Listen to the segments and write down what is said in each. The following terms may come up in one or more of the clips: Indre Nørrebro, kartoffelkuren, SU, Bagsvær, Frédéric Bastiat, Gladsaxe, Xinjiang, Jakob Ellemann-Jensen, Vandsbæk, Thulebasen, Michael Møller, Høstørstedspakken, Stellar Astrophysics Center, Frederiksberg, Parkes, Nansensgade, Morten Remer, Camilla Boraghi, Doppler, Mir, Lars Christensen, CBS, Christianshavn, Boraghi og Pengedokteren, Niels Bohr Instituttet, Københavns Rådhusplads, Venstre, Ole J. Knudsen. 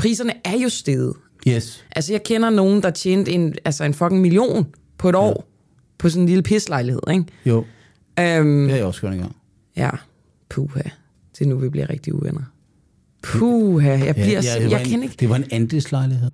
priserne er jo steget. Yes. Altså, jeg kender nogen, der tjente en fucking million på et år på sådan en lille pislejlighed, ikke? Jo. Det har jeg også gjort engang. Ja, puha. Det er nu, vi bliver rigtig uvenner. Puha, jeg kender ikke. Det var en andelslejlighed.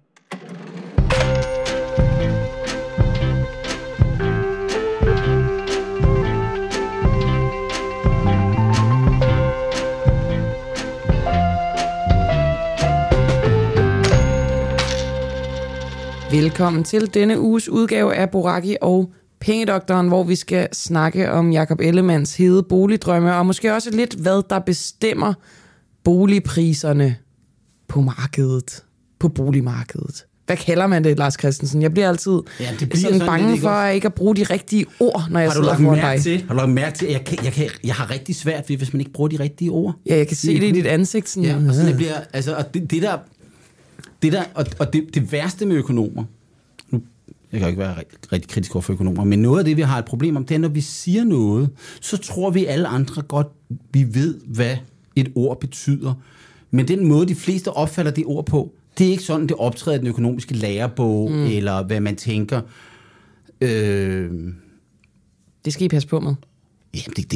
Velkommen til denne uges udgave af Boraghi og Pengedokteren, hvor vi skal snakke om Jakob Ellemanns hede boligdrømme, og måske også lidt, hvad der bestemmer boligpriserne på markedet, på boligmarkedet. Hvad kalder man det, Lars Christensen? Jeg bliver altid sådan bange for ikke at bruge de rigtige ord, når jeg sidder foran dig. Har du lagt mærke til? Jeg har rigtig svært ved, hvis man ikke bruger de rigtige ord. Ja, jeg kan se det i dit ansigt. Sådan. Ja, og sådan det bliver, altså, og det værste med økonomer, nu, jeg kan ikke være rigtig kritisk over for økonomer, men noget af det, vi har et problem om, det er, når vi siger noget, så tror vi alle andre godt, vi ved, hvad et ord betyder. Men den måde, de fleste opfatter det ord på, det er ikke sådan, det optræder i den økonomiske lærebog, eller hvad man tænker. Det skal I passe på med. Jamen,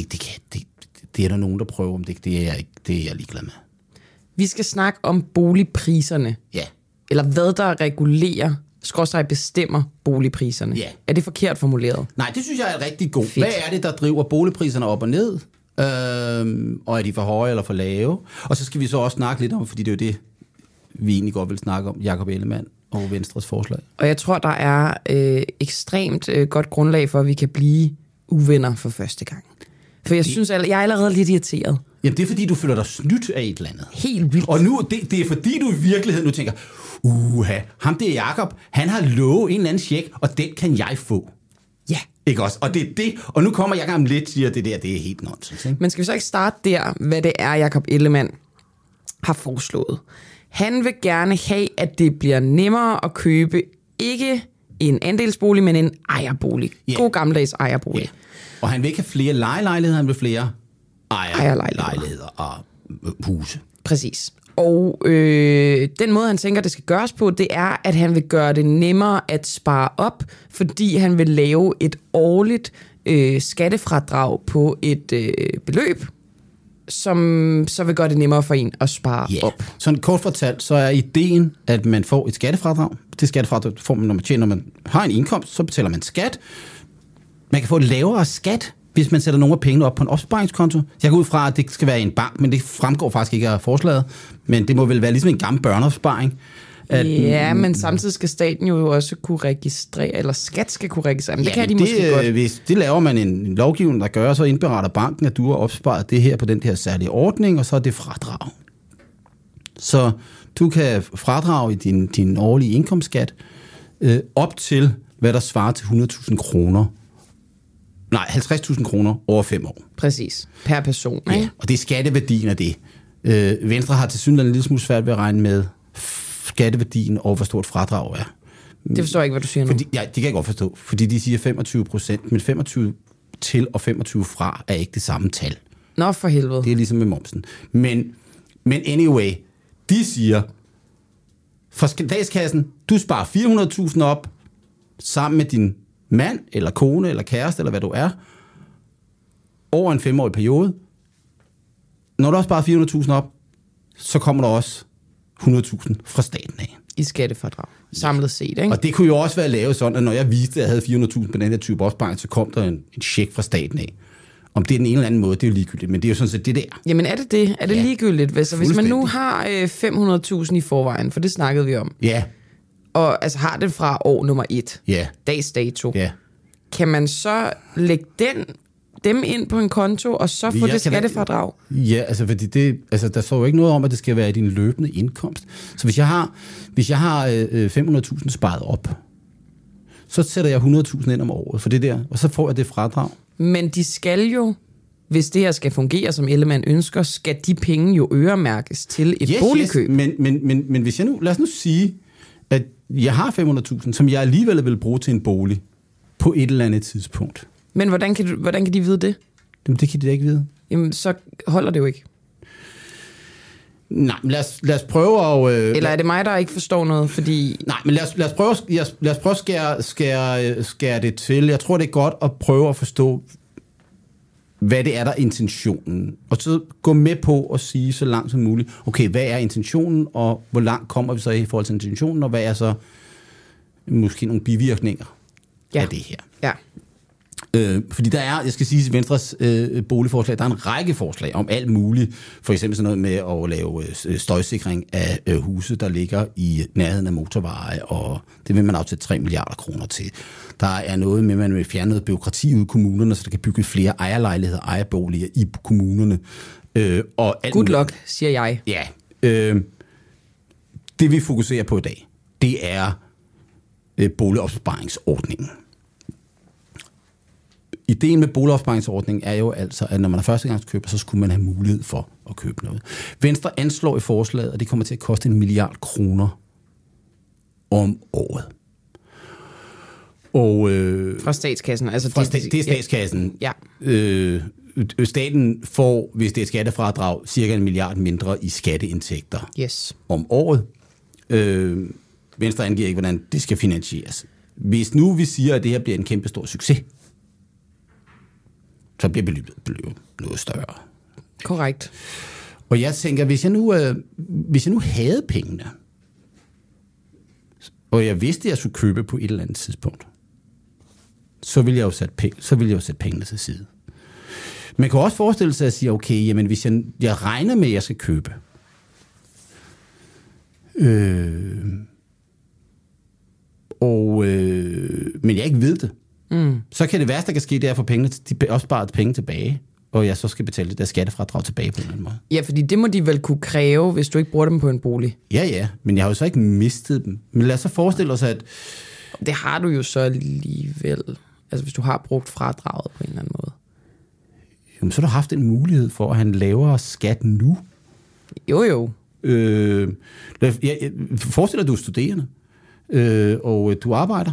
det er der nogen, der prøver om det. Det er jeg ligeglad med. Vi skal snakke om boligpriserne. Ja. Eller hvad der regulerer, bestemmer boligpriserne. Ja. Er det forkert formuleret? Nej, det synes jeg er rigtig godt. Hvad er det, der driver boligpriserne op og ned? Og er de for høje eller for lave? Og så skal vi så også snakke lidt om, fordi det er jo det, vi egentlig godt vil snakke om, Jakob Ellemann og Venstres forslag. Og jeg tror, der er ekstremt godt grundlag for, at vi kan blive uvenner for første gang. For jeg synes, jeg er allerede lidt irriteret. Jamen, det er, fordi du føler dig snydt af et eller andet. Helt vildt. Og nu, det er, fordi du i virkeligheden nu tænker, ham det er Jakob, han har lovet en eller anden check, og den kan jeg få. Ja. Ikke også? Og det er det. Og nu kommer Jakob lidt og siger, at det er helt nonsens. Ikke? Men skal vi så ikke starte der, hvad det er, Jakob Ellemann har foreslået? Han vil gerne have, at det bliver nemmere at købe ikke en andelsbolig, men en ejerbolig. Yeah. God gammeldags ejerbolig. Yeah. Og han vil ikke have flere lejelejligheder, han vil flere ejerlejligheder og huse. Præcis. Og den måde, han tænker, det skal gøres på, det er, at han vil gøre det nemmere at spare op, fordi han vil lave et årligt skattefradrag på et beløb, som så vil gøre det nemmere for en at spare op. Sådan kort fortalt, så er ideen, at man får et skattefradrag. Det skattefradrag får man, når man har en indkomst, så betaler man skat. Man kan få et lavere skat, hvis man sætter nogle af pengene op på en opsparingskonto. Jeg går ud fra, at det skal være en bank, men det fremgår faktisk ikke af forslaget. Men det må vel være ligesom en gammel børneopsparing. Men samtidig skal staten jo også kunne registrere, eller skat skal kunne registrere. Men det kan de måske godt. Hvis det laver man en lovgivning, der gør, så indberetter banken, at du har opsparet det her på den her særlige ordning, og så er det fradrag. Så du kan fradrage i din årlige indkomstskat op til, hvad der svarer til 100.000 kroner. Nej, 50.000 kroner over 5 år. Præcis. Per person. Ja, og det er skatteværdien af det. Venstre har tilsyneladende en lille smule svært ved at regne med skatteværdien og hvor stort fradrag er. Det forstår jeg ikke, hvad du siger nu. Ja, det kan jeg godt forstå. Fordi de siger 25%, men 25 til og 25 fra er ikke det samme tal. Nå, for helvede. Det er ligesom med momsen. Men anyway, de siger, fra statskassen, du sparer 400.000 op sammen med din mand, eller kone, eller kæreste, eller hvad du er, over en 5-årig periode. Når du også sparer 400.000 op, så kommer der også 100.000 fra staten af. I skattefradrag. Samlet set, ikke? Og det kunne jo også være lavet sådan, at når jeg viste, at jeg havde 400.000 på den her type opsparing, så kom der en check fra staten af. Om det er den ene eller anden måde, det er jo ligegyldigt, men det er jo sådan set det der. Jamen er det det? Er det ligegyldigt? Hvis man nu har 500.000 i forvejen, for det snakkede vi om. Ja. Og altså har det fra år nummer 1, dags dato, kan man så lægge dem ind på en konto, og så få det skattefradrag? Ja, altså fordi der står jo ikke noget om, at det skal være i din løbende indkomst. Så hvis jeg har 500.000 sparet op, så sætter jeg 100.000 ind om året for det der, og så får jeg det fradrag. Men de skal jo, hvis det her skal fungere, som Ellemann ønsker, skal de penge jo øremærkes til et boligkøb. Men hvis jeg nu, lad os nu sige, at jeg har 500.000, som jeg alligevel vil bruge til en bolig på et eller andet tidspunkt. Men hvordan kan de vide det? Jamen, det kan de da ikke vide. Jamen, så holder det jo ikke. Nej, men lad os prøve at... Eller er det mig, der ikke forstår noget, fordi... Nej, men lad os prøve at skære det til. Jeg tror, det er godt at prøve at forstå, hvad det er, der er intentionen. Og så gå med på at sige så langt som muligt, okay, hvad er intentionen, og hvor langt kommer vi så i forhold til intentionen, og hvad er så måske nogle bivirkninger af det her. Ja. Fordi der er, jeg skal sige, at Venstres boligforslag, der er en række forslag om alt muligt. For eksempel sådan noget med at lave støjsikring af huse, der ligger i nærheden af motorveje, og det vil man afsætte 3 milliarder kroner til. Der er noget med, at man vil fjerne noget bureaukrati ud i kommunerne, så der kan bygge flere ejerlejligheder, ejerboliger i kommunerne. Og alt good luck, siger jeg. Ja. Det vi fokuserer på i dag, det er boligopsparingsordningen. Ideen med boligopsparingsordningen er jo altså, at når man er førstegangskøber, så skulle man have mulighed for at købe noget. Venstre anslår i forslaget, at det kommer til at koste 1 milliard kroner om året. Og, fra statskassen? Altså det er statskassen. Ja. Staten får, hvis det er skattefradrag, cirka 1 milliard mindre i skatteindtægter om året. Venstre angiver ikke, hvordan det skal finansieres. Hvis nu vi siger, at det her bliver en kæmpe stor succes, så bliver beløbet noget større. Korrekt. Og jeg tænker, hvis jeg nu havde pengene, og jeg vidste, at jeg skulle købe på et eller andet tidspunkt, så ville jeg jo sætte pengene til side. Man kan også forestille sig at sige, okay, jamen hvis jeg regner med, at jeg skal købe, men jeg ikke ved det, så kan det værste, der kan ske, det er at få pengene, de opsparede penge tilbage, og jeg så skal betale det der skattefradrag tilbage på en eller anden måde. Ja, fordi det må de vel kunne kræve, hvis du ikke bruger dem på en bolig. Ja, men jeg har jo så ikke mistet dem. Men lad os så forestille os, at... Det har du jo så alligevel, altså hvis du har brugt fradraget på en eller anden måde. Jamen, så har du haft en mulighed for, at han laver skat nu. Jo. Forestil dig, at du er studerende, og du arbejder,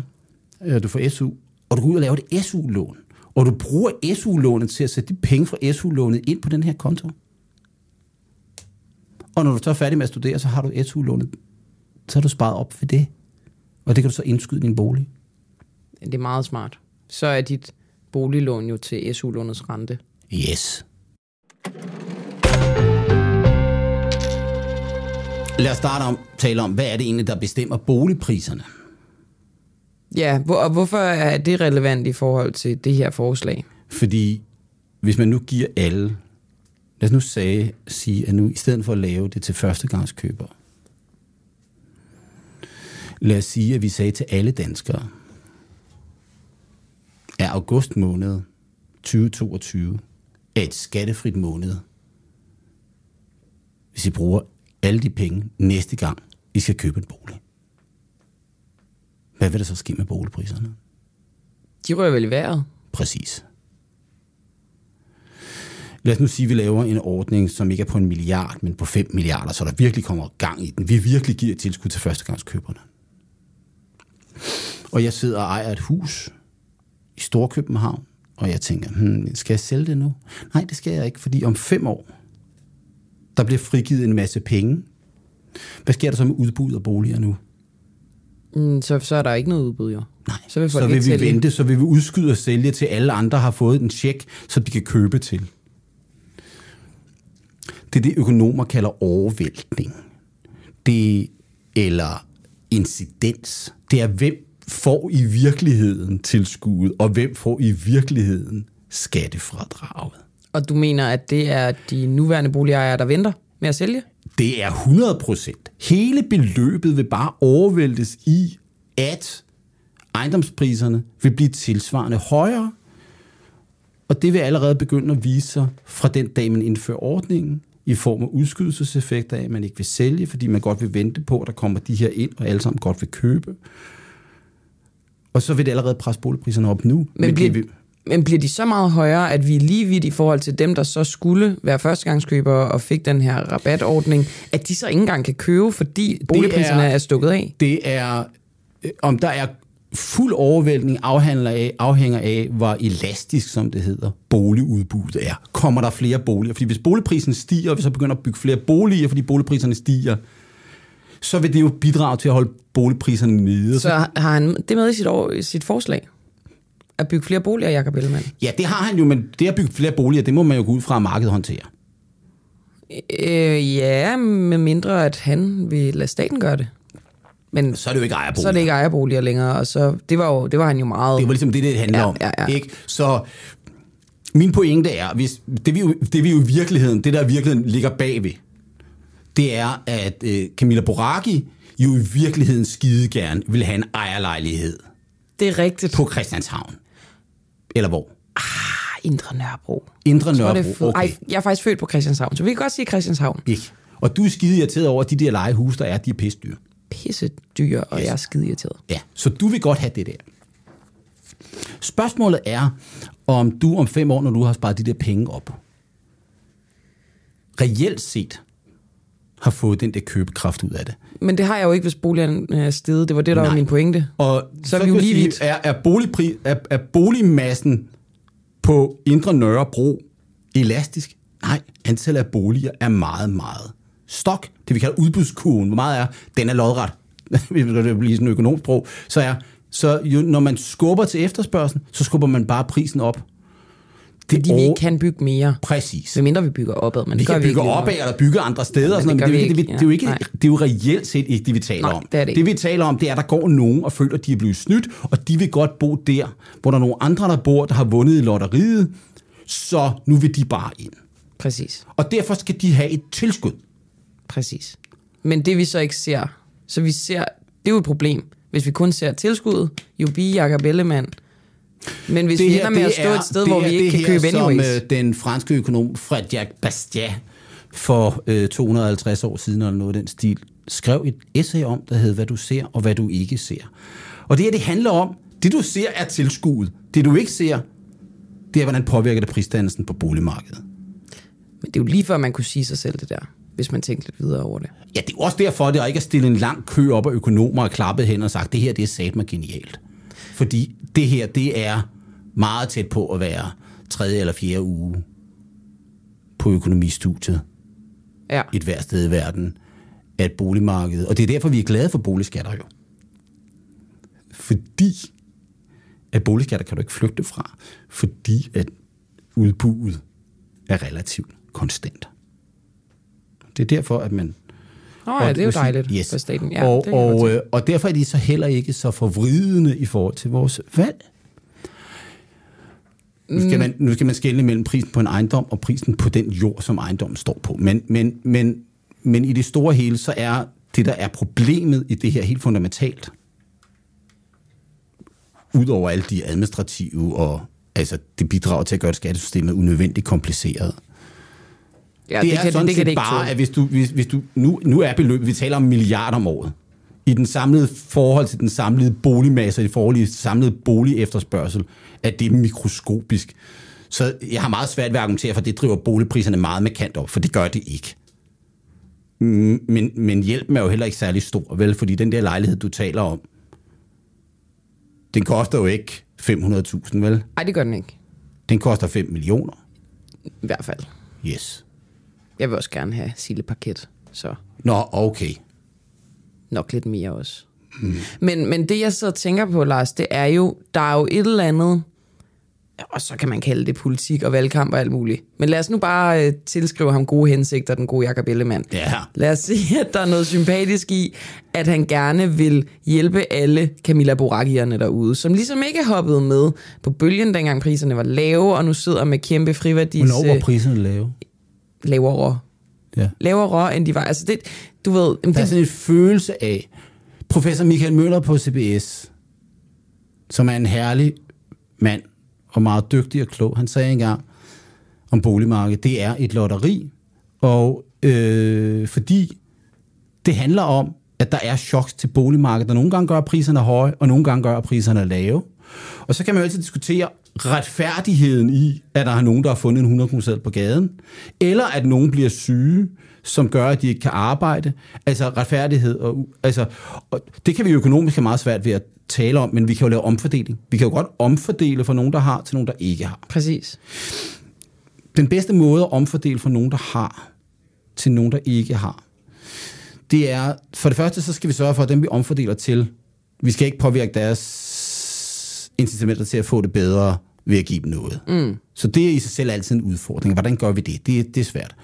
du får SU, og du går ud og laver et SU-lån, og du bruger SU-lånet til at sætte de penge fra SU-lånet ind på den her konto. Og når du så er færdig med at studere, så har du SU-lånet, så har du sparet op for det, og det kan du så indskyde din bolig. Det er meget smart. Så er dit boliglån jo til SU-lånets rente. Yes. Lad os tale om, hvad er det egentlig, der bestemmer boligpriserne? Ja, og hvorfor er det relevant i forhold til det her forslag? Fordi hvis man nu giver alle, lad os nu sige, at nu i stedet for at lave det til førstegangskøbere, lad os sige, at vi sagde til alle danskere, at august måned 2022 er et skattefrit måned, hvis I bruger alle de penge næste gang, I skal købe en bolig. Hvad vil der så ske med boligpriserne? De rører vel i vejret? Præcis. Lad os nu sige, at vi laver en ordning, som ikke er på 1 milliard, men på 5 milliarder, så der virkelig kommer gang i den. Vi virkelig giver et tilskud til førstegangskøberne. Og jeg sidder og ejer et hus i Storkøbenhavn, og jeg tænker, skal jeg sælge det nu? Nej, det skal jeg ikke, fordi om 5 år, der bliver frigivet en masse penge. Hvad sker der så med udbud af boliger nu? Så er der ikke noget udbud, jo. Nej, så vil vi udskyde og sælge til alle andre har fået en check, så de kan købe til. Det er det, økonomer kalder overvæltning. Eller incidens. Det er, hvem får i virkeligheden tilskuddet, og hvem får i virkeligheden skattefradraget. Og du mener, at det er de nuværende boligejere, der venter med at sælge? Det er 100%. Hele beløbet vil bare overvæltes i, at ejendomspriserne vil blive tilsvarende højere, og det vil allerede begynde at vise sig fra den dag, man indfører ordningen, i form af udskydelseseffekter af, at man ikke vil sælge, fordi man godt vil vente på, at der kommer de her ind, og alle sammen godt vil købe. Og så vil det allerede presse boligpriserne op nu. Men bliver de så meget højere, at vi er lige vidt i forhold til dem, der så skulle være førstegangskøbere og fik den her rabatordning, at de så ikke engang kan købe, fordi boligpriserne er stukket af? Det er, om der er fuld overvæltning afhænger af, hvor elastisk, som det hedder, boligudbuddet er. Kommer der flere boliger? Fordi hvis boligprisen stiger, og vi så begynder at bygge flere boliger, fordi boligpriserne stiger, så vil det jo bidrage til at holde boligpriserne nede. Så har han det med i sit forslag? At bygge flere boliger, Jakob Ellemann? Ja, det har han jo, men det at bygge flere boliger, det må man jo gå ud fra, at markedet håndterer. Ja, med mindre at han vil lade staten gøre det. Men så er det jo ikke ejerboliger. Så er det ikke ejerboliger længere, og så det var han jo meget. Det var ligesom det handler om, ja. Ikke? Så min pointe er, hvis det vi jo virkeligheden, det der virkeligheden ligger bagved, det er at Camilla Boraghi jo i virkeligheden skide gerne vil have en ejerlejlighed. Det er rigtigt. På Christianshavn. Eller hvor? Indre Nørrebro. Indre Nørrebro. Okay. Ej, jeg er faktisk født på Christianshavn, så vi kan godt sige Christianshavn. Ikke. Og du er skide irriteret over, at de der lejehuse, der er, de er pissedyr. Pissedyr, og yes. Jeg er skide irriteret. Ja, så du vil godt have det der. Spørgsmålet er, om du om 5 år, når du har sparet de der penge op, reelt set har fået den der købekraft ud af det. Men det har jeg jo ikke, hvis boligen er steget. Det var det, der var min pointe. Og så er vi jo lige vidt. Er boligmassen på Indre Nørrebro elastisk? Nej, antallet af boliger er meget, meget stok. Det vi kalder udbudskurven. Hvor meget er? Den er lodret. Hvis det bliver sådan et økonomisk sprog. Så når man skubber til efterspørgslen, så skubber man bare prisen op. Fordi vi ikke kan bygge mere. Præcis. Hvem mindre vi bygger opad, men vi kan bygge opad eller bygge andre steder. Ja, men det er jo reelt set ikke det, vi taler om. Det er det ikke. Det vi taler om, det er, at der går nogen og føler, at de er blevet snydt, og de vil godt bo der, hvor der er nogle andre, der bor, der har vundet i lotteriet, så nu vil de bare ind. Præcis. Og derfor skal de have et tilskud. Præcis. Men det vi så ikke ser, så vi ser, det er jo et problem, hvis vi kun ser tilskuddet, Jobi, Jakob Ellemann. Men hvis vi ender med at stå et sted, hvor vi ikke kan købe anyways. Som den franske økonom Frédéric Bastiat for 250 år siden, eller noget den stil, skrev et essay om, der hed, hvad du ser og hvad du ikke ser. Og det her, det handler om, det du ser er tilskuddet. Det du ikke ser, det er, hvordan påvirker det prisdannelsen på boligmarkedet. Men det er jo lige før, man kunne sige sig selv det der, hvis man tænkte lidt videre over det. Ja, det er også derfor, det er ikke at stille en lang kø op af økonomer og klappe hen og sagt, det her, det er satme genialt. Fordi det her, det er meget tæt på at være 3. eller 4. uge på økonomistudiet. Ja. Et hvert sted i verden at boligmarkedet. Og det er derfor, vi er glade for boligskatter jo. Fordi at boligskatter kan du ikke flygte fra, fordi at udbuddet er relativt konstant. Det er derfor, at man... Nå ja, det er jo dejligt for staten. Ja, og derfor er de så heller ikke så forvridende i forhold til vores valg. Nu skal man skelne mellem prisen på en ejendom og prisen på den jord, som ejendommen står på. Men i det store hele, så er det, der er problemet i det her helt fundamentalt. Udover alle de administrative, og altså det bidrager til at gøre skattesystemet unødvendigt kompliceret. Ja, det er kan, sådan det, set det bare, tåle. At hvis du nu er beløbet, vi taler om milliarder om året, i den samlede forhold til den samlede boligmasse, i forhold til den samlede boligefterspørgsel, at det er mikroskopisk. Så jeg har meget svært ved at argumentere for, det driver boligpriserne meget markant op, for det gør det ikke. Men hjælpen er jo heller ikke særlig stor, vel? Fordi den der lejlighed, du taler om, den koster jo ikke 500.000, vel? Nej, det gør den ikke. Den koster 5 millioner. I hvert fald. Yes. Jeg vil også gerne have sildeparket, så... Nå, okay. Nok lidt mere også. Mm. Men det, jeg så tænker på, Lars, det er jo, der er jo et eller andet, og så kan man kalde det politik og valgkamp og alt muligt. Men lad os nu bare tilskrive ham gode hensigter, den gode Jakob Ellemann. Ja. Lad os sige, at der er noget sympatisk i, at han gerne vil hjælpe alle Camilla Boraghierne derude, som ligesom ikke hoppede med på bølgen, dengang priserne var lave, og nu sidder med kæmpe friværdis... Hvornår var priserne lave? Lavere. Ja. Lavere, end de var. Altså det, du ved... Der er sådan en følelse af... Professor Michael Møller på CBS, som er en herlig mand, og meget dygtig og klog, han sagde engang om boligmarkedet, det er et lotteri, og fordi det handler om, at der er choks til boligmarkedet, der nogle gange gør, priserne høje, og nogle gange gør, priserne lave. Og så kan man jo altid diskutere retfærdigheden i, at der er nogen, der har fundet en 100 kroner seddel på gaden, eller at nogen bliver syge, som gør, at de ikke kan arbejde. Altså retfærdighed. Og det kan vi økonomisk have meget svært ved at tale om, men vi kan jo lave omfordeling. Vi kan jo godt omfordele fra nogen, der har, til nogen, der ikke har. Præcis. Den bedste måde at omfordele fra nogen, der har, til nogen, der ikke har, det er, for det første, så skal vi sørge for, at dem, vi omfordeler til, vi skal ikke påvirke deres incitamenter til at få det bedre ved at give dem noget. Mm. Så det er i sig selv altid en udfordring. Hvordan gør vi det? Det er svært.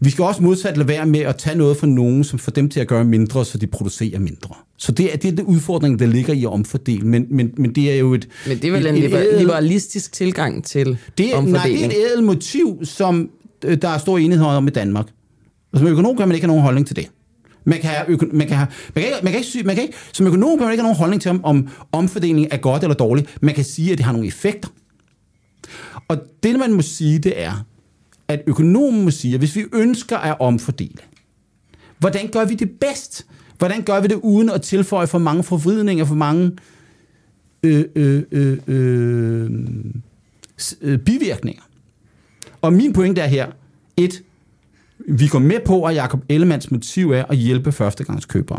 Vi skal også modsat lade være med at tage noget fra nogen, som får dem til at gøre mindre, så de producerer mindre. Så det er den udfordring, der ligger i at omfordele. Men det er jo et... Men det er vel en liberalistisk tilgang til omfordeling? Nej, det er et ædelt motiv, som der er stor enighed om i Danmark. Og som økonom kan man ikke have nogen holdning til det. Som økonom kan man ikke have nogen holdning til, om omfordeling er godt eller dårligt. Man kan sige, at det har nogle effekter. Og det, man må sige, det er, at økonomen må sige, at hvis vi ønsker at omfordele, hvordan gør vi det bedst? Hvordan gør vi det uden at tilføje for mange forvridninger, for mange bivirkninger? Og min pointe er her, vi går med på, at Jakob Ellemanns motiv er at hjælpe førstegangskøbere.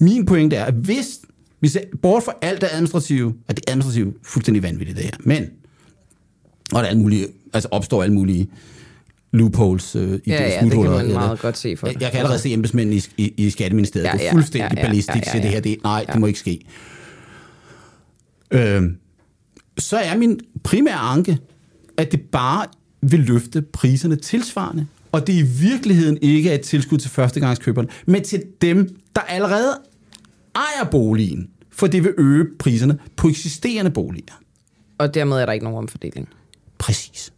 Min pointe er, at hvis vi ser bort for alt det administrative, og det administrative fuldstændig vanvittigt det her, men og der er opstår alle mulige loopholes i det smuthuller. Det kan man meget godt se for det. Jeg kan allerede se embedsmænd i Skatteministeriet. Ja, det er fuldstændig ballistisk til det her. Det må ikke ske. Så er min primære anke, at det bare vil løfte priserne tilsvarende, og det i virkeligheden ikke er et tilskud til førstegangskøberne, men til dem, der allerede ejer boligen, for det vil øge priserne på eksisterende boliger. Og dermed er der ikke nogen omfordeling. Præcis.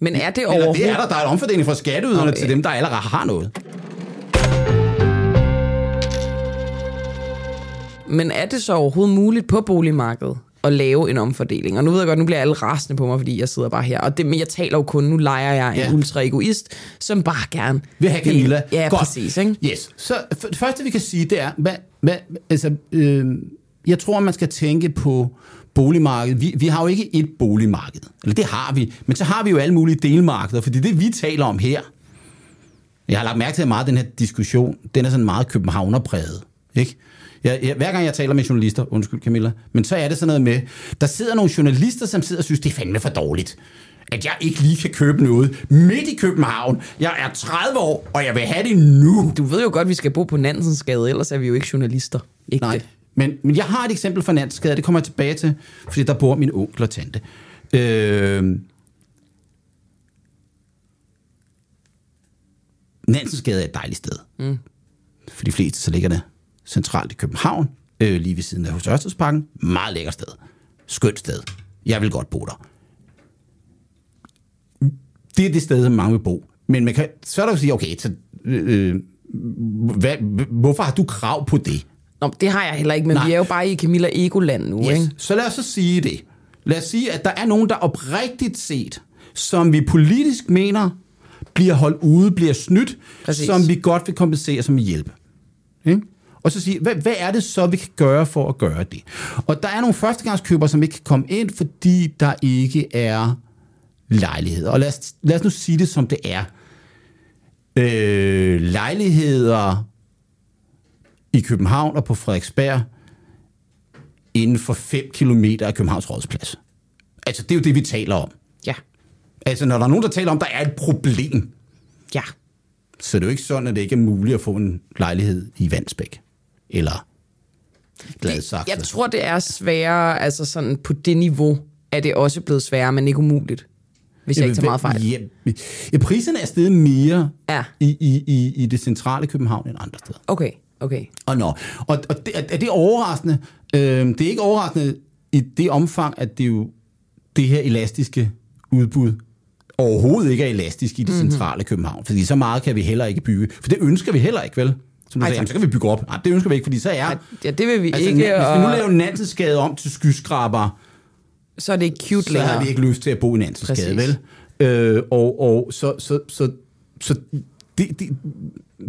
Men er det overhovedet... Eller der er en omfordeling fra skatteyderne til dem, der allerede har noget. Men er det så overhovedet muligt på boligmarkedet at lave en omfordeling? Og nu ved jeg godt, nu bliver alle rasende på mig, fordi jeg sidder bare her. Men jeg taler jo kun, nu leger jeg en ultra-egoist, som bare gerne... Vil have Camilla. Ja, godt. Præcis. Ikke? Yes. Så det første, vi kan sige, det er... jeg tror, man skal tænke på... boligmarkedet. Vi har jo ikke et boligmarked. Eller det har vi. Men så har vi jo alle mulige delmarkeder, fordi det, vi taler om her, jeg har lagt mærke til, at meget den her diskussion, den er sådan meget københavnerpræget. Ikke? Hver gang jeg taler med journalister, undskyld Camilla, men så er det sådan noget med, der sidder nogle journalister, som sidder og synes, det er fandme for dårligt, at jeg ikke lige kan købe noget midt i København. Jeg er 30 år, og jeg vil have det nu. Du ved jo godt, vi skal bo på Nansensgade, ellers er vi jo ikke journalister. Ikke? Nej. Men jeg har et eksempel fra Nansensgade, det kommer jeg tilbage til, fordi der bor min onkel og tante. Nansensgade er et dejligt sted. Mm. For de fleste, så ligger det centralt i København, lige ved siden af Høstørstedspakken. Meget lækker sted. Skønt sted. Jeg vil godt bo der. Det er det sted, som mange vil bo. Men man kan, så er der jo sige, okay, så, hvorfor har du krav på det? Nå, det har jeg heller ikke, men nej. Vi er jo bare i Camilla Egoland nu, yes. Ikke? Så lad os så sige det. Lad os sige, at der er nogen, der oprigtigt set, som vi politisk mener, bliver holdt ude, bliver snydt, præcis. Som vi godt vil kompensere, som vil hjælpe. Okay? Og så sige, hvad er det så, vi kan gøre for at gøre det? Og der er nogle førstegangskøbere, som ikke kan komme ind, fordi der ikke er lejligheder. Og lad os nu sige det, som det er. Lejligheder... i København og på Frederiksberg inden for 5 kilometer af Københavns Rådhusplads. Altså, det er jo det, vi taler om. Ja. Altså, når der er nogen, der taler om, der er et problem. Ja. Så det er jo ikke sådan, at det ikke er muligt at få en lejlighed i Vandsbæk. Eller Gladsaxe. Jeg tror, det er sværere, altså sådan på det niveau, at det også er blevet sværere, men ikke umuligt. Hvis jeg ikke tager meget fejl. Ja, priserne er steget mere i det centrale København end andre steder. Okay. Og det er overraskende. Det er ikke overraskende i det omfang, at det jo det her elastiske udbud overhovedet ikke er elastisk i det centrale København, fordi så meget kan vi heller ikke bygge. For det ønsker vi heller ikke, vel? Som du sagde, så kan vi bygge op. Nej, det ønsker vi ikke, fordi så er... Ja, det vil vi altså, ikke. Hvis vi nu laver Nansensgade om til skyskraber, så er det ikke cute længere. Så har vi ikke lyst til at bo i Nansensgade, vel? Så det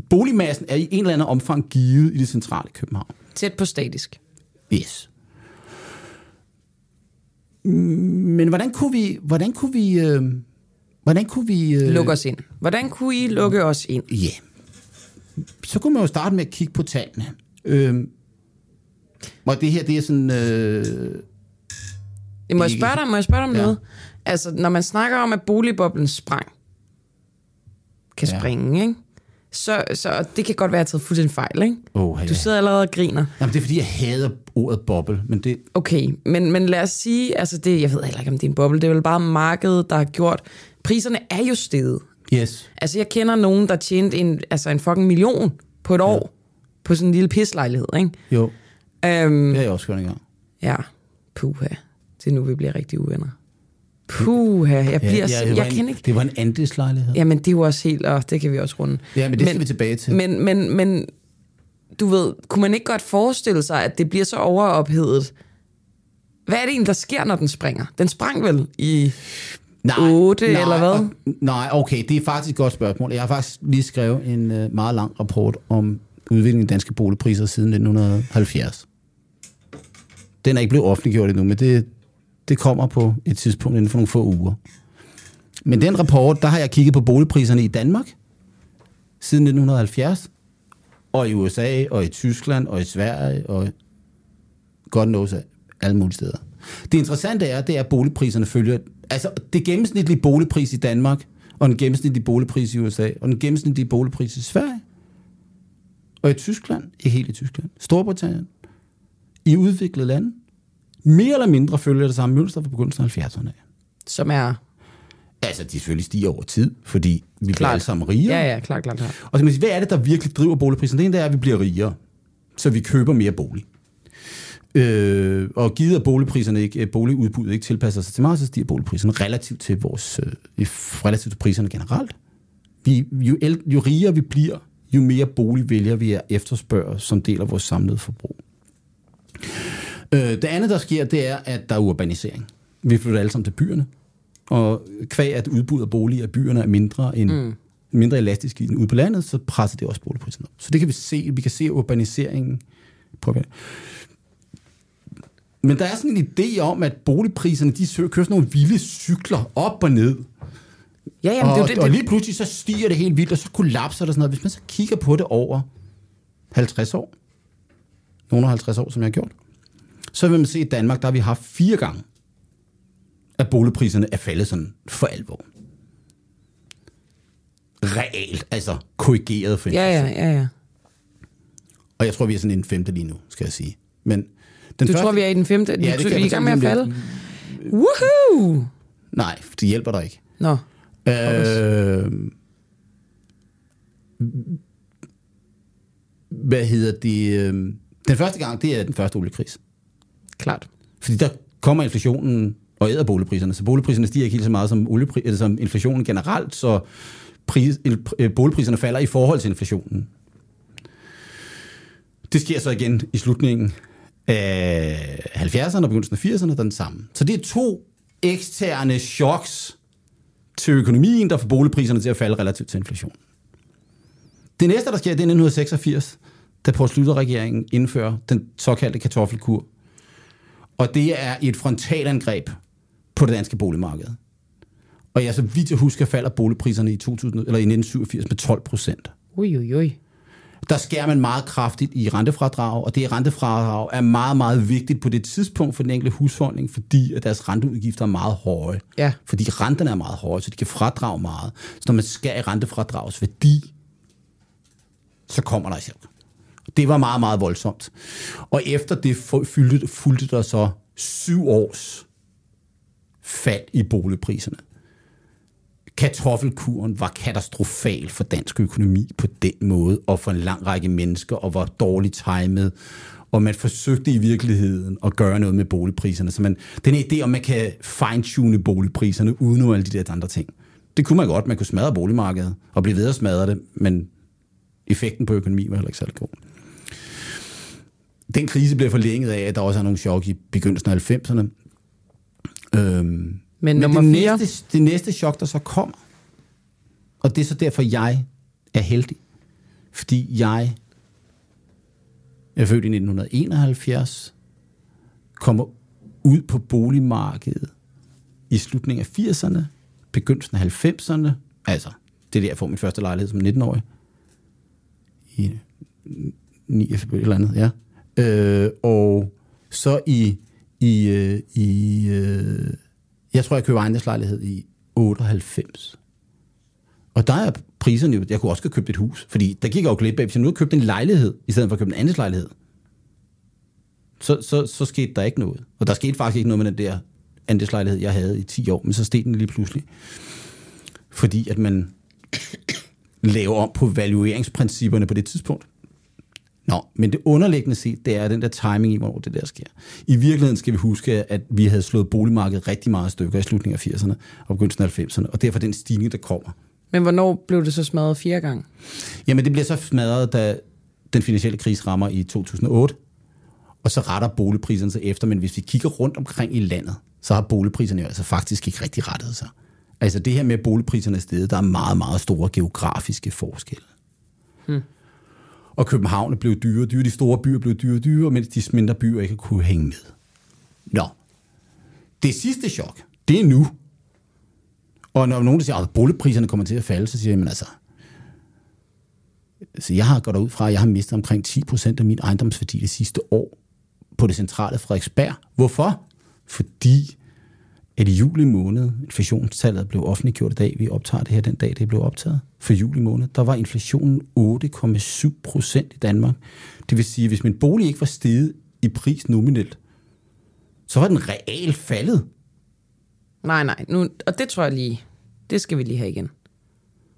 boligmassen er i en eller anden omfang givet i det centrale København. Tæt på statisk. Yes. Men hvordan kunne vi lukke os ind? Hvordan kunne I lukke os ind? Ja, så kunne man jo starte med at kigge på tallene. Og det her, det er sådan... Må jeg spørge dig om noget? Altså, når man snakker om, at boligboblen kan springe, ikke? Så det kan godt være, at jeg har taget fuldstændig fejl, ikke? Du sidder allerede og griner. Jamen, det er, fordi jeg hader ordet boble, men det... Okay, men lad os sige, altså det, jeg ved heller ikke, om det er en boble, det er vel bare markedet, der har gjort... Priserne er jo steget. Yes. Altså, jeg kender nogen, der tjente en fucking million på et år på sådan en lille pislejlighed, ikke? Jo. Det har jeg også gjort en gang. Ja, puha. Det er nu, vi bliver rigtig uvenner. Puha, jeg kender ikke. Det var en andelslejlighed. Jamen, det er jo også helt, og det kan vi også runde. Ja, men det skal vi tilbage til. Men du ved, kunne man ikke godt forestille sig, at det bliver så overophedet? Hvad er det egentlig, der sker, når den springer? Den sprang vel i... Nej, eller hvad? Nej, okay, det er faktisk et godt spørgsmål. Jeg har faktisk lige skrevet en meget lang rapport om udviklingen af danske boligpriser siden 1970. Den er ikke blevet offentliggjort endnu, men det kommer på et tidspunkt inden for nogle få uger. Men den rapport, der har jeg kigget på boligpriserne i Danmark siden 1970, og i USA, og i Tyskland, og i Sverige, og godt knows alle mulige steder. Det interessante det er, at boligpriserne følger... Altså, det gennemsnitlige boligpris i Danmark, og den gennemsnitlige boligpris i USA, og den gennemsnitlige boligpris i Sverige, og i Tyskland, ikke helt i Tyskland, Storbritannien, i udviklede lande, mere eller mindre følger det samme mønster fra begyndelsen af 70'erne. Som er? Altså, de selvfølgelig stiger over tid, fordi vi bliver alle sammen rigere. Ja, klart. Og så kan man sige, hvad er det, der virkelig driver boligprisen? Det ene er, at vi bliver rigere, så vi køber mere bolig. Og givet at boligudbuddet ikke tilpasser sig til meget, så stiger boligpriserne relativt til vores relativt til priserne generelt. Jo rigere vi bliver, jo mere bolig vælger vi at efterspørge som del af vores samlede forbrug. Det andet, der sker, det er, at der er urbanisering. Vi flytter alle sammen til byerne, og kvæg at udbud af boliger i byerne er mindre elastisk end ude på landet, så presser det også boligpriserne op. Så det kan vi se. Vi kan se urbaniseringen på. Men der er sådan en idé om, at boligpriserne, de kører sådan nogle vilde cykler op og ned. Ja, jamen, og lige pludselig så stiger det helt vildt, og så kollapser det sådan noget. Hvis man så kigger på det over 50 år, nogle 50 år, som jeg har gjort, så vil man se, at i Danmark, der har vi haft 4 gange, at boligpriserne er faldet sådan for alvor. Reelt, altså korrigeret for inflation. Ja. Og jeg tror, vi er sådan en femte lige nu, skal jeg sige. Men... tror, vi er i den femte? Ja, det kan jeg i gang med at falde? Woohoo! Nej, det hjælper dig ikke. Nå. Hvad hedder det? Den første gang, det er den første oliekris. Klart. Fordi der kommer inflationen og æder boligpriserne, så boligpriserne stiger ikke helt så meget som inflationen generelt, så boligpriserne falder i forhold til inflationen. Det sker så igen i slutningen 70'erne og begyndelsen af 80'erne, der er den samme. Så det er 2 eksterne choks til økonomien, der får boligpriserne til at falde relativt til inflationen. Det næste, der sker, det er 1986, da Poul Schlüter-regeringen indfører den såkaldte kartoffelkur. Og det er et frontalangreb på det danske boligmarked. Og jeg så vidt jeg husker, falder boligpriserne i 1987 med 12%. Ui. Der skærer man meget kraftigt i rentefradrag, og det rentefradrag er meget, meget vigtigt på det tidspunkt for den enkelte husholdning, fordi at deres renteudgifter er meget høje. Ja. Fordi renterne er meget høje, så de kan fradrage meget. Så når man skærer i rentefradrags værdi, så kommer der selv. Det var meget, meget voldsomt. Og efter det fulgte der så 7 års fald i boligpriserne. Kartoffelkuren var katastrofal for dansk økonomi på den måde, og for en lang række mennesker, og var dårligt timet, og man forsøgte i virkeligheden at gøre noget med boligpriserne. Så den idé om, man kan fine-tune boligpriserne uden alle de der andre ting, det kunne man godt. Man kunne smadre boligmarkedet og blive ved at smadre det, men effekten på økonomi var heller ikke særlig god. Den krise blev forlænget af, at der også er nogle chok i begyndelsen af 90'erne. Men det næste chok, der så kommer, og det er så derfor, jeg er heldig. Fordi jeg er født i 1971, kommer ud på boligmarkedet i slutningen af 80'erne, begyndelsen af 90'erne, altså Det er der, jeg får min første lejlighed som 19-årig. I 9 eller andet, ja. Og så jeg tror, jeg køber ejendomslejlighed i 98. Og der er priserne, jeg kunne også have købt et hus, fordi der gik jeg jo glip af, hvis jeg nu havde købt en lejlighed, i stedet for at købe en andens lejlighed, så skete der ikke noget. Og der skete faktisk ikke noget med den der andelslejlighed, jeg havde i 10 år, men så steg den lige pludselig. Fordi at man laver om på valueringsprincipperne på det tidspunkt. Nå, men det underliggende set, det er den der timing i, hvornår det der sker. I virkeligheden skal vi huske, at vi havde slået boligmarkedet rigtig meget stykker i slutningen af 80'erne og begyndelsen af 90'erne, og derfor den stigning, der kommer. Men hvornår blev det så smadret 4 gange? Jamen, det bliver så smadret, da den finansielle krise rammer i 2008, og så retter boligpriserne sig efter, men hvis vi kigger rundt omkring i landet, så har boligpriserne jo altså faktisk ikke rigtig rettet sig. Altså det her med boligpriserne stedet, der er meget, meget store geografiske forskelle. Hmm. Og København blev dyre og dyre, de store byer blev dyre og dyre, mens de mindre byer ikke kunne hænge med. Nå, det sidste chok, det er nu. Og når nogen der siger, at boligpriserne kommer til at falde, så siger jeg, men altså jeg har gået derud fra, at jeg har mistet omkring 10% af min ejendomsværdi det sidste år på det centrale Frederiksberg. Hvorfor? Fordi at i juli måned, inflationstallet blev offentliggjort i dag, vi optager det her den dag, det blev optaget, for juli måned, der var inflationen 8,7% i Danmark. Det vil sige, at hvis min bolig ikke var steget i pris nominelt, så var den realt faldet. Nej, nu, og det tror jeg lige, det skal vi lige have igen.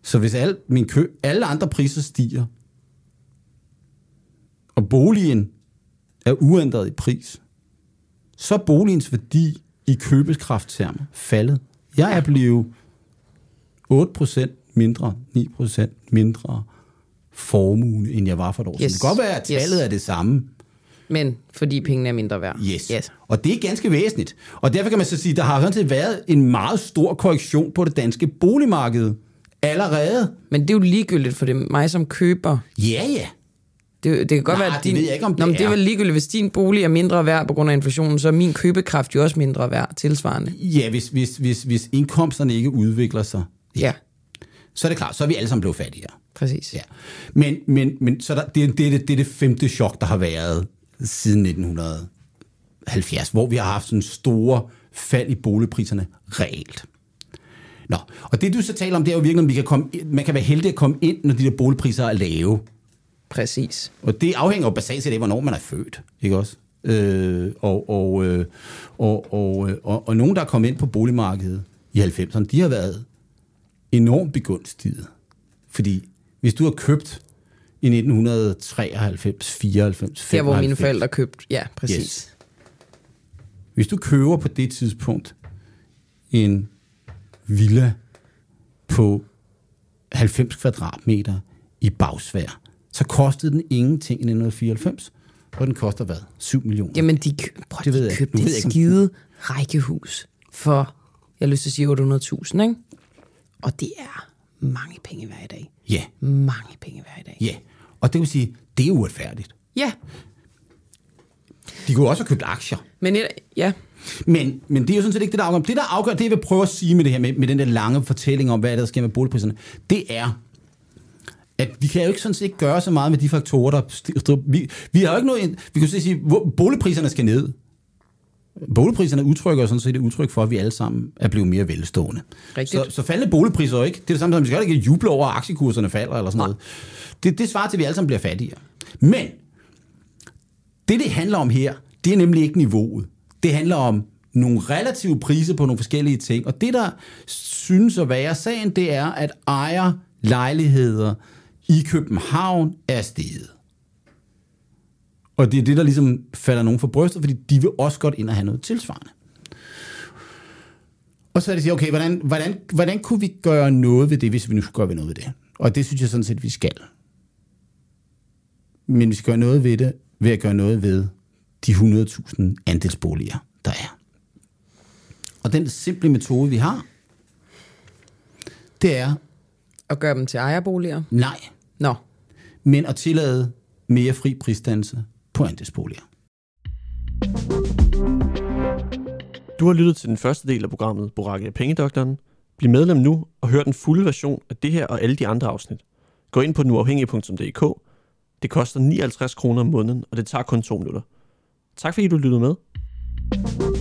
Så hvis alle andre priser stiger, og boligen er uændret i pris, så er boligens værdi i købekrafttermer faldet. Jeg er blevet 8% mindre, 9% mindre formue, end jeg var for et år siden. Det kan godt være, at tallet er det samme. Men fordi pengene er mindre værd. Yes. Og det er ganske væsentligt. Og derfor kan man så sige, at der har sådan set været en meget stor korrektion på det danske boligmarked allerede. Men det er jo ligegyldigt for mig som køber. Ja. Det kan godt være, at din... Ikke, nå, det er vel ligegyldigt, hvis din bolig er mindre værd på grund af inflationen, så er min købekraft jo også mindre værd tilsvarende. Ja, hvis indkomsterne ikke udvikler sig. Ja. Så er det klart, så er vi alle sammen blevet fattigere. Præcis. Ja. Men så der, det er det femte chok, der har været siden 1970, hvor vi har haft sådan store fald i boligpriserne reelt. Nå, og det du så taler om, det er jo virkelig, at man kan være heldig at komme ind, når de der boligpriser er lave. Præcis. Og det afhænger jo basalt af, hvornår man er født, ikke også? Og nogen, der er kommet ind på boligmarkedet i 90'erne, de har været enormt begunstiget. Fordi hvis du har købt i 1993, 94, 95... Der, hvor mine forældre købte, ja, præcis. Yes. Hvis du køber på det tidspunkt en villa på 90 kvadratmeter i Bagsvær, så kostede den ingenting i 1994, og den koster hvad? 7 millioner. Jamen, de købte et skide rækkehus for, jeg har lyst til at sige 800.000, ikke? Og det er mange penge hver i dag. Ja. Yeah. Mange penge hver i dag. Ja, yeah. Og det vil sige, det er uretfærdigt. Ja. Yeah. De kunne også have købt aktier. Men ja. Men det er jo sådan set ikke det, der afgør. Det, der afgør, det jeg vil prøve at sige med det her, med den der lange fortælling om, hvad der sker med boligpriserne, det er... at vi kan jo ikke sådan set gøre så meget med de faktorer, der... Vi har jo ikke noget... Vi kan jo sige, hvor boligpriserne skal ned. Boligpriserne udtrykker sådan set et udtryk for, at vi alle sammen er blevet mere velstående. Så faldende boligpriser ikke. Det er det samme, som vi skal ikke juble over, at aktiekurserne falder eller sådan noget. Det svarer til, at vi alle sammen bliver fattigere. Men det handler om her, det er nemlig ikke niveauet. Det handler om nogle relative priser på nogle forskellige ting. Og det, der synes at være sagen, det er, at ejerlejligheder i København er steget. Og det er det, der ligesom falder nogen for brystet, fordi de vil også godt ind og have noget tilsvarende. Og så er det sige, okay, hvordan kunne vi gøre noget ved det, hvis vi nu skulle gøre noget ved det? Og det synes jeg sådan set, vi skal. Men vi skal gøre noget ved det, ved at gøre noget ved de 100.000 andelsboliger, der er. Og den simple metode, vi har, det er... At gøre dem til ejerboliger? Nej. Nå. Men at tillade mere fri prisdannelse på andelsboliger. Du har lyttet til den første del af programmet Boraghi og Pengedokteren, Bliv medlem nu og hør den fulde version af det her og alle de andre afsnit. Gå ind på nuafhængig.dk. Det koster 59 kroner om måneden, og det tager kun 2 minutter. Tak fordi du lyttede med.